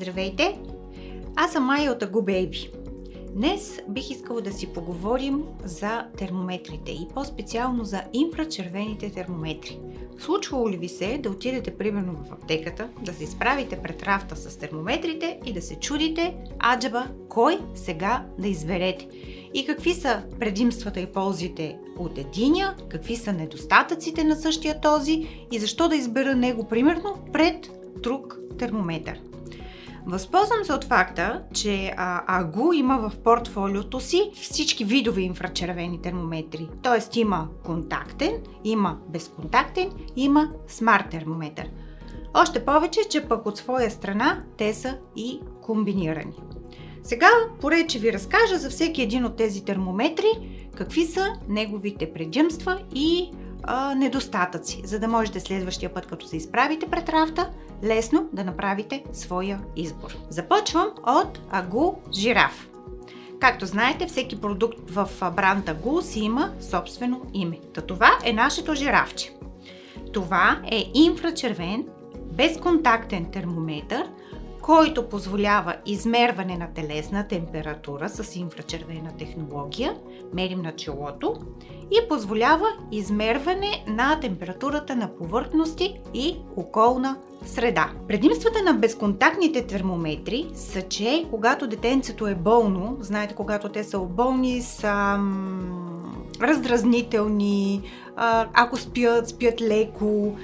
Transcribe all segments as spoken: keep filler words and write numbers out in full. Здравейте! Аз съм Майя от А Г У Baby. Днес бих искала да си поговорим за термометрите и по-специално за инфрачервените термометри. Случвало ли ви се да отидете примерно в аптеката, да се изправите пред рафта с термометрите и да се чудите, аджеба, кой сега да изберете? И какви са предимствата и ползите от единия, какви са недостатъците на същия този и защо да избера него примерно пред друг термометър? Възползвам се от факта, че А Г У има в портфолиото си всички видове инфрачервени термометри. Тоест има контактен, има безконтактен, има смарт термометър. Още повече, че пък от своя страна те са и комбинирани. Сега поред ще ви разкажа за всеки един от тези термометри, какви са неговите предимства и а, недостатъци, за да можете следващия път, като се изправите пред рафта, лесно да направите своя избор. Започвам от А Г У Giraffe. Както знаете, всеки продукт в бранд А Г У си има собствено име. Та това е нашето жирафче. Това е инфрачервен, безконтактен термометър, който позволява измерване на телесна температура с инфрачервена технология, мерим на челото, и позволява измерване на температурата на повърхности и околна среда. Предимствата на безконтактните термометри са, че когато детенцето е болно, знаете, когато те са болни, са раздразнителни, ако спят, спят леко.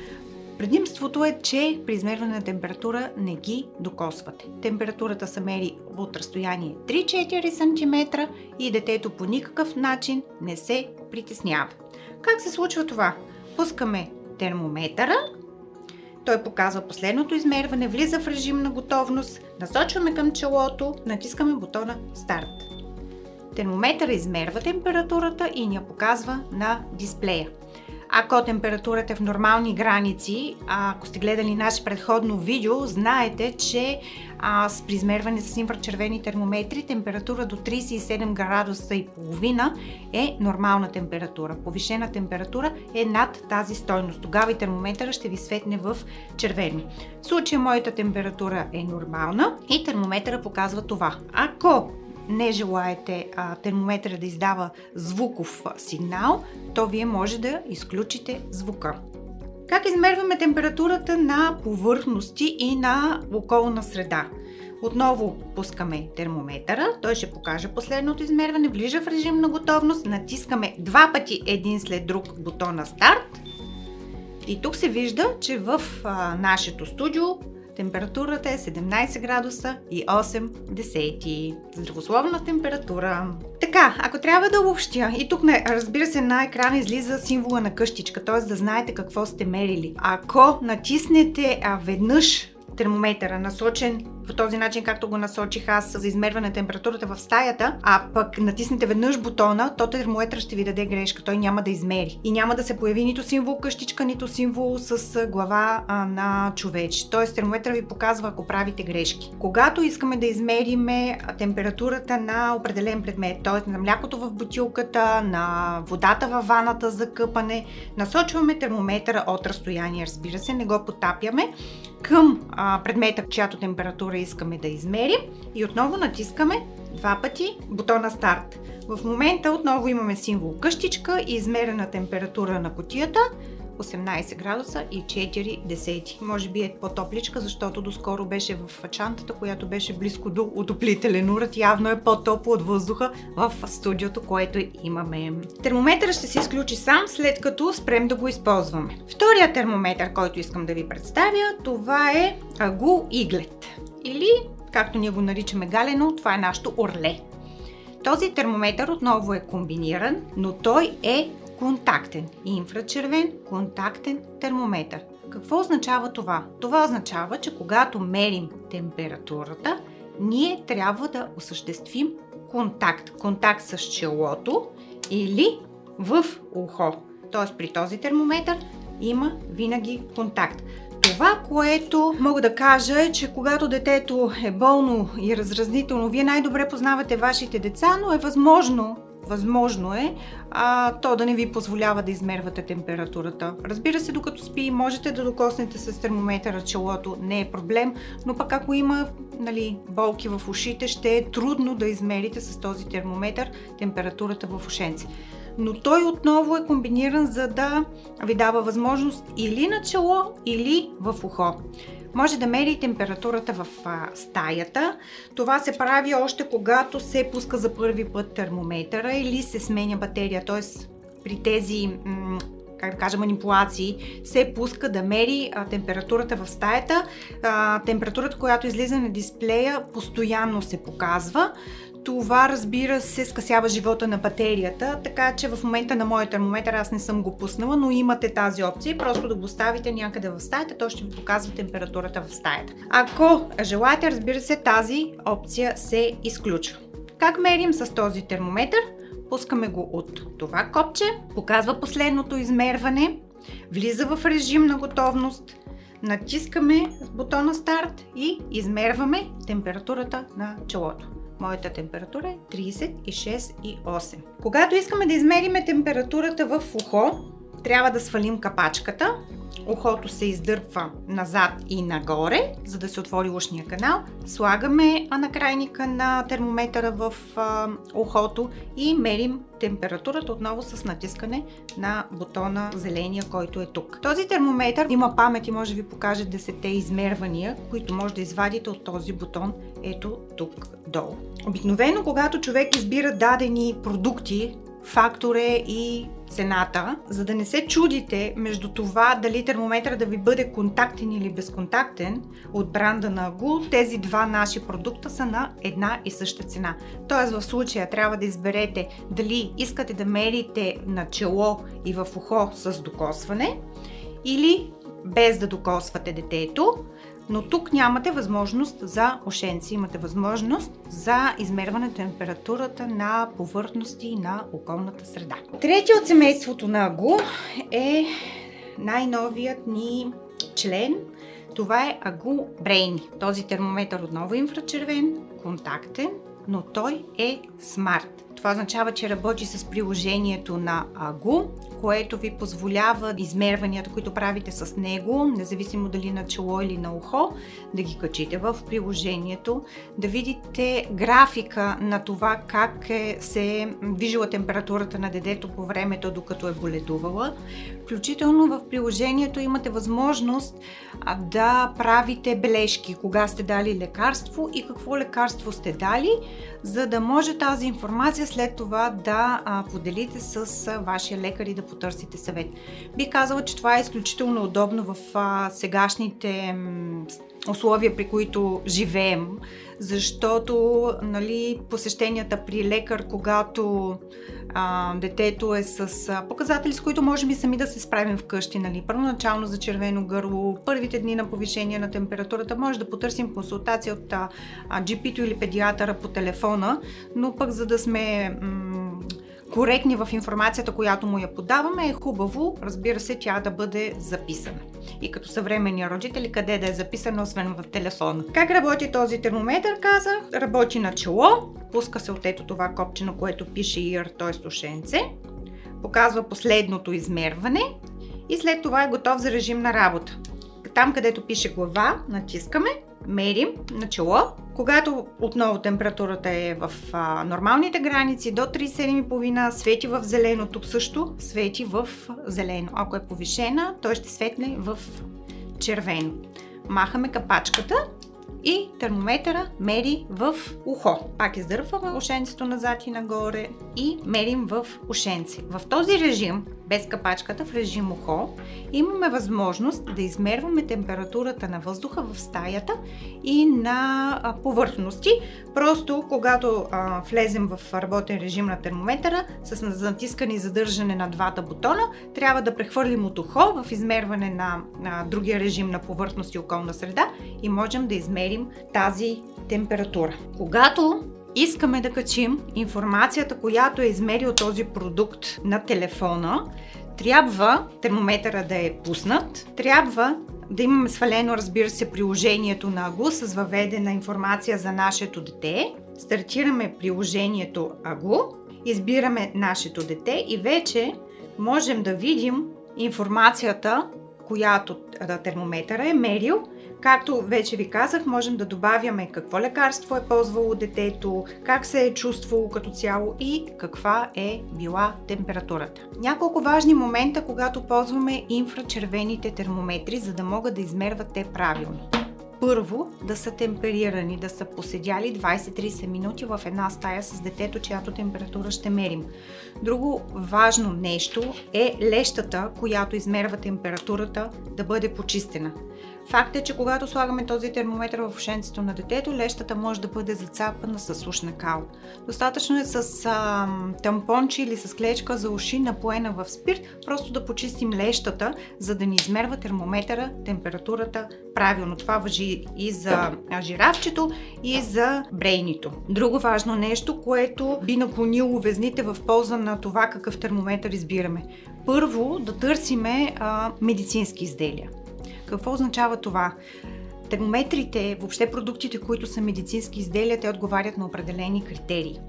Предимството е, че при измерване на температура не ги докосвате. Температурата се мери от разстояние три до четири сантиметра и детето по никакъв начин не се притеснява. Как се случва това? Пускаме термометъра, той показва последното измерване, влиза в режим на готовност, насочваме към челото, натискаме бутона старт. Термометъра измерва температурата и ни я показва на дисплея. Ако температурата е в нормални граници, ако сте гледали наше предходно видео, знаете, че а, с измерване с инфрачервени термометри температура до тридесет и седем градуса и половина е нормална температура. Повишена температура е над тази стойност. Тогава и термометъра ще ви светне в червено. В случая моята температура е нормална и термометъра показва това. Ако не желаете а, термометъра да издава звуков сигнал, то вие може да изключите звука. Как измерваме температурата на повърхности и на околна среда? Отново пускаме термометъра, той ще покаже последното измерване, влиза в режим на готовност, натискаме два пъти един след друг бутона старт и тук се вижда, че в а, нашето студио температурата е седемнадесет градуса и осем десети. Здравословна температура. Така, ако трябва да обобщя, и тук разбира се на екрана излиза символа на къщичка, т.е. да знаете какво сте мерили. Ако натиснете а, веднъж термометъра, насочен по този начин, както го насочих аз за измерване на температурата в стаята, а пък натиснете веднъж бутона, то термометър ще ви даде грешка, той няма да измери. И няма да се появи нито символ къщичка, нито символ с глава а, на човече. Тоест термометър ви показва, ако правите грешки. Когато искаме да измериме температурата на определен предмет, т.е. на млякото в бутилката, на водата във ваната за къпане, насочваме термометъра от разстояние, разбира се, не го потапяме, към а, предмета, чиято температура искаме да измерим и отново натискаме два пъти бутона старт. В момента отново имаме символ къщичка и измерена температура на кутията осемнадесет градуса и четири десети. Може би е по-топличка, защото доскоро беше в чантата, която беше близко до отоплителен уред. Явно е по-топло от въздуха в студиото, което имаме. Термометър ще се изключи сам, след като спрем да го използваме. Вторият термометър, който искам да ви представя, това е А Г У Eaglet. Или, както ние го наричаме галено, това е нашето орле. Този термометър отново е комбиниран, но той е контактен и инфрачервен контактен термометър. Какво означава това? Това означава, че когато мерим температурата, ние трябва да осъществим контакт. Контакт с челото или в ухо. Т.е. при този термометър има винаги контакт. Това, което мога да кажа е, че когато детето е болно и разразнително, вие най-добре познавате вашите деца, но е възможно Възможно е а, то да не ви позволява да измервате температурата. Разбира се, докато спи, можете да докоснете с термометъра челото, не е проблем, но пък ако има нали, болки в ушите, ще е трудно да измерите с този термометър температурата в ушенци. Но той отново е комбиниран, за да ви дава възможност или на чело, или в ухо. Може да мери температурата в а, стаята. Това се прави още когато се пуска за първи път термометъра или се сменя батерия, т.е. при тези как да кажа, манипулации се пуска да мери а, температурата в стаята. А, температурата, която излиза на дисплея, постоянно се показва. Това, разбира се, скъсява живота на батерията, така че в момента на моя термометър аз не съм го пуснала, но имате тази опция, просто да го оставите някъде в стаята, то ще ви показва температурата в стаята. Ако желаете, разбира се, тази опция се изключва. Как мерим с този термометър? Пускаме го от това копче, показва последното измерване, влиза в режим на готовност, натискаме бутона старт и измерваме температурата на челото. Моята температура е тридесет и шест цяло и осем. Когато искаме да измерим температурата в ухо, трябва да свалим капачката. Ухото се издърпва назад и нагоре, за да се отвори ушния канал. Слагаме накрайника на термометъра в а, ухото и мерим температурата отново с натискане на бутона зеления, който е тук. Този термометър има памет и може да ви покаже десетте измервания, които може да извадите от този бутон ето тук долу. Обикновено, когато човек избира дадени продукти, фактор е и цената, за да не се чудите между това дали термометър да ви бъде контактен или безконтактен от бранда на а ге у, тези два наши продукта са на една и съща цена. Тоест в случая трябва да изберете дали искате да мерите на чело и в ухо с докосване или без да докосвате детето, но тук нямате възможност за ушенци, имате възможност за измерване на температурата на повърхности и на околната среда. Третият от семейството на а ге у е най-новият ни член. Това е а ге у Brainy. Този термометър отново е инфрачервен, контактен, но той е смарт. Това означава, че работи с приложението на а ге у, което ви позволява измерванията, които правите с него, независимо дали на чело или на ухо, да ги качите в приложението, да видите графика на това как е, се е движила температурата на детето по времето, докато е боледувала. Включително в приложението имате възможност да правите бележки, кога сте дали лекарство и какво лекарство сте дали, за да може тази информация след това да поделите с вашия лекар и да потърсите съвет. Бих казала, че това е изключително удобно в сегашните условия, при които живеем, защото нали, посещенията при лекар, когато а, детето е с а, показатели, с които можем и сами да се справим вкъщи. Нали. Първоначално за червено гърло, първите дни на повишение на температурата, може да потърсим консултация от джи пи-то или педиатъра по телефона, но пък за да сме коректни в информацията, която му я подаваме, е хубаво, разбира се, тя да бъде записана. И като съвременни родители, къде да е записано, освен в телефона. Как работи този термометър, казах? Работи на чело, пуска се от ето това копче, на което пише Ear, т.е. ушенце, показва последното измерване и след това е готов за режим на работа. Там, където пише глава, натискаме, мерим на чело. Когато отново температурата е в а, нормалните граници, до тридесет и седем цяло и пет, свети в зелено, тук също свети в зелено. Ако е повишена, той ще светне в червено. Махаме капачката и термометъра мери в ухо. Пак издърпваме ушенцето назад и нагоре и мерим в ушенце. В този режим, без капачката, в режим ухо, имаме възможност да измерваме температурата на въздуха в стаята и на повърхности. Просто когато а, влезем в работен режим на термометъра, с натискане и задържане на двата бутона, трябва да прехвърлим от ухо в измерване на, на другия режим на повърхност и околна среда и можем да измерим тази температура. Когато искаме да качим информацията, която е измерил този продукт на телефона, трябва термометъра да е пуснат, трябва да имаме свалено, разбира се, приложението на а ге у с въведена информация за нашето дете. Стартираме приложението а ге у избираме нашето дете и вече можем да видим информацията, която термометъра е мерил. Както вече ви казах, можем да добавяме какво лекарство е ползвало детето, как се е чувствало като цяло и каква е била температурата. Няколко важни момента, когато ползваме инфрачервените термометри, за да могат да измерват те правилно. Първо, да са темперирани, да са поседяли двайсет до трийсет минути в една стая с детето, чиято температура ще мерим. Друго важно нещо е лещата, която измерва температурата, да бъде почистена. Факт е, че когато слагаме този термометър в ушенцето на детето, лещата може да бъде зацапана с сушна кал. Достатъчно е с а, тампонче или с клечка за уши, напоена в спирт, просто да почистим лещата, за да ни измерва термометъра температурата правилно. Това важи и за жирафчето, и за брейнито. Друго важно нещо, което би наклонило везните в полза на това какъв термометър избираме. Първо да търсиме а, медицински изделия. Какво означава това? Термометрите, въобще продуктите, които са медицински изделия, те отговарят на определени критерии.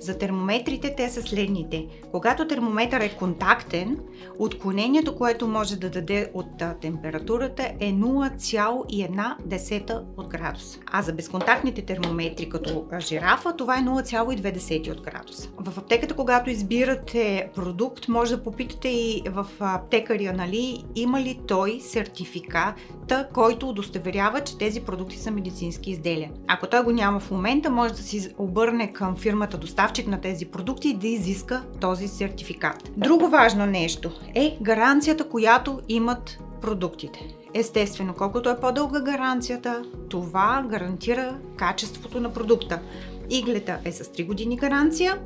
За термометрите те са следните. Когато термометър е контактен, отклонението, което може да даде от температурата е нула цяло и една десета от градуса. А за безконтактните термометри, като жирафа, това е нула цяло и две десети от градуса. В аптеката, когато избирате продукт, може да попитате и в аптекаря, нали, има ли той сертификата, който удостоверява, че тези продукти са медицински изделия. Ако той го няма в момента, може да се обърне към фирмата доставчик на тези продукти и да изиска този сертификат. Друго важно нещо е гаранцията, която имат продуктите. Естествено, колкото е по-дълга гаранцията, това гарантира качеството на продукта. Иглета е с три години гаранция,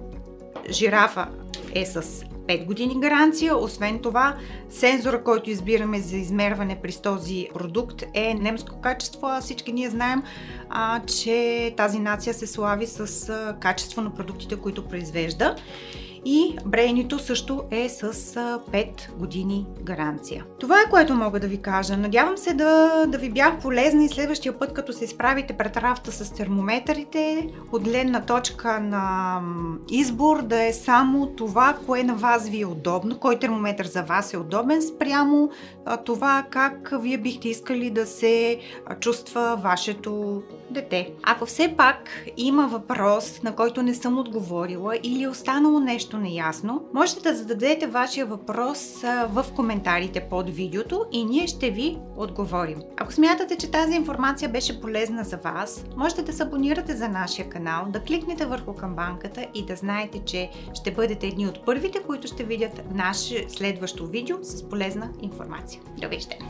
жирафа е с пет години гаранция. Освен това, сензора, който избираме за измерване при този продукт, е немско качество, а всички ние знаем, а, че тази нация се слави с а, качество на продуктите, които произвежда. И брейнито също е с пет години гаранция. Това е, което мога да ви кажа. Надявам се да, да ви бях полезна и следващия път, като се изправите пред рафта с термометрите, от гледна точка на избор да е само това, кое на вас ви е удобно, кой термометър за вас е удобен, спрямо това как вие бихте искали да се чувства вашето дете. Ако все пак има въпрос, на който не съм отговорила или останало нещо неясно, можете да зададете вашия въпрос в коментарите под видеото и ние ще ви отговорим. Ако смятате, че тази информация беше полезна за вас, можете да се абонирате за нашия канал, да кликнете върху камбанката и да знаете, че ще бъдете едни от първите, които ще видят наше следващо видео с полезна информация. Довиждане!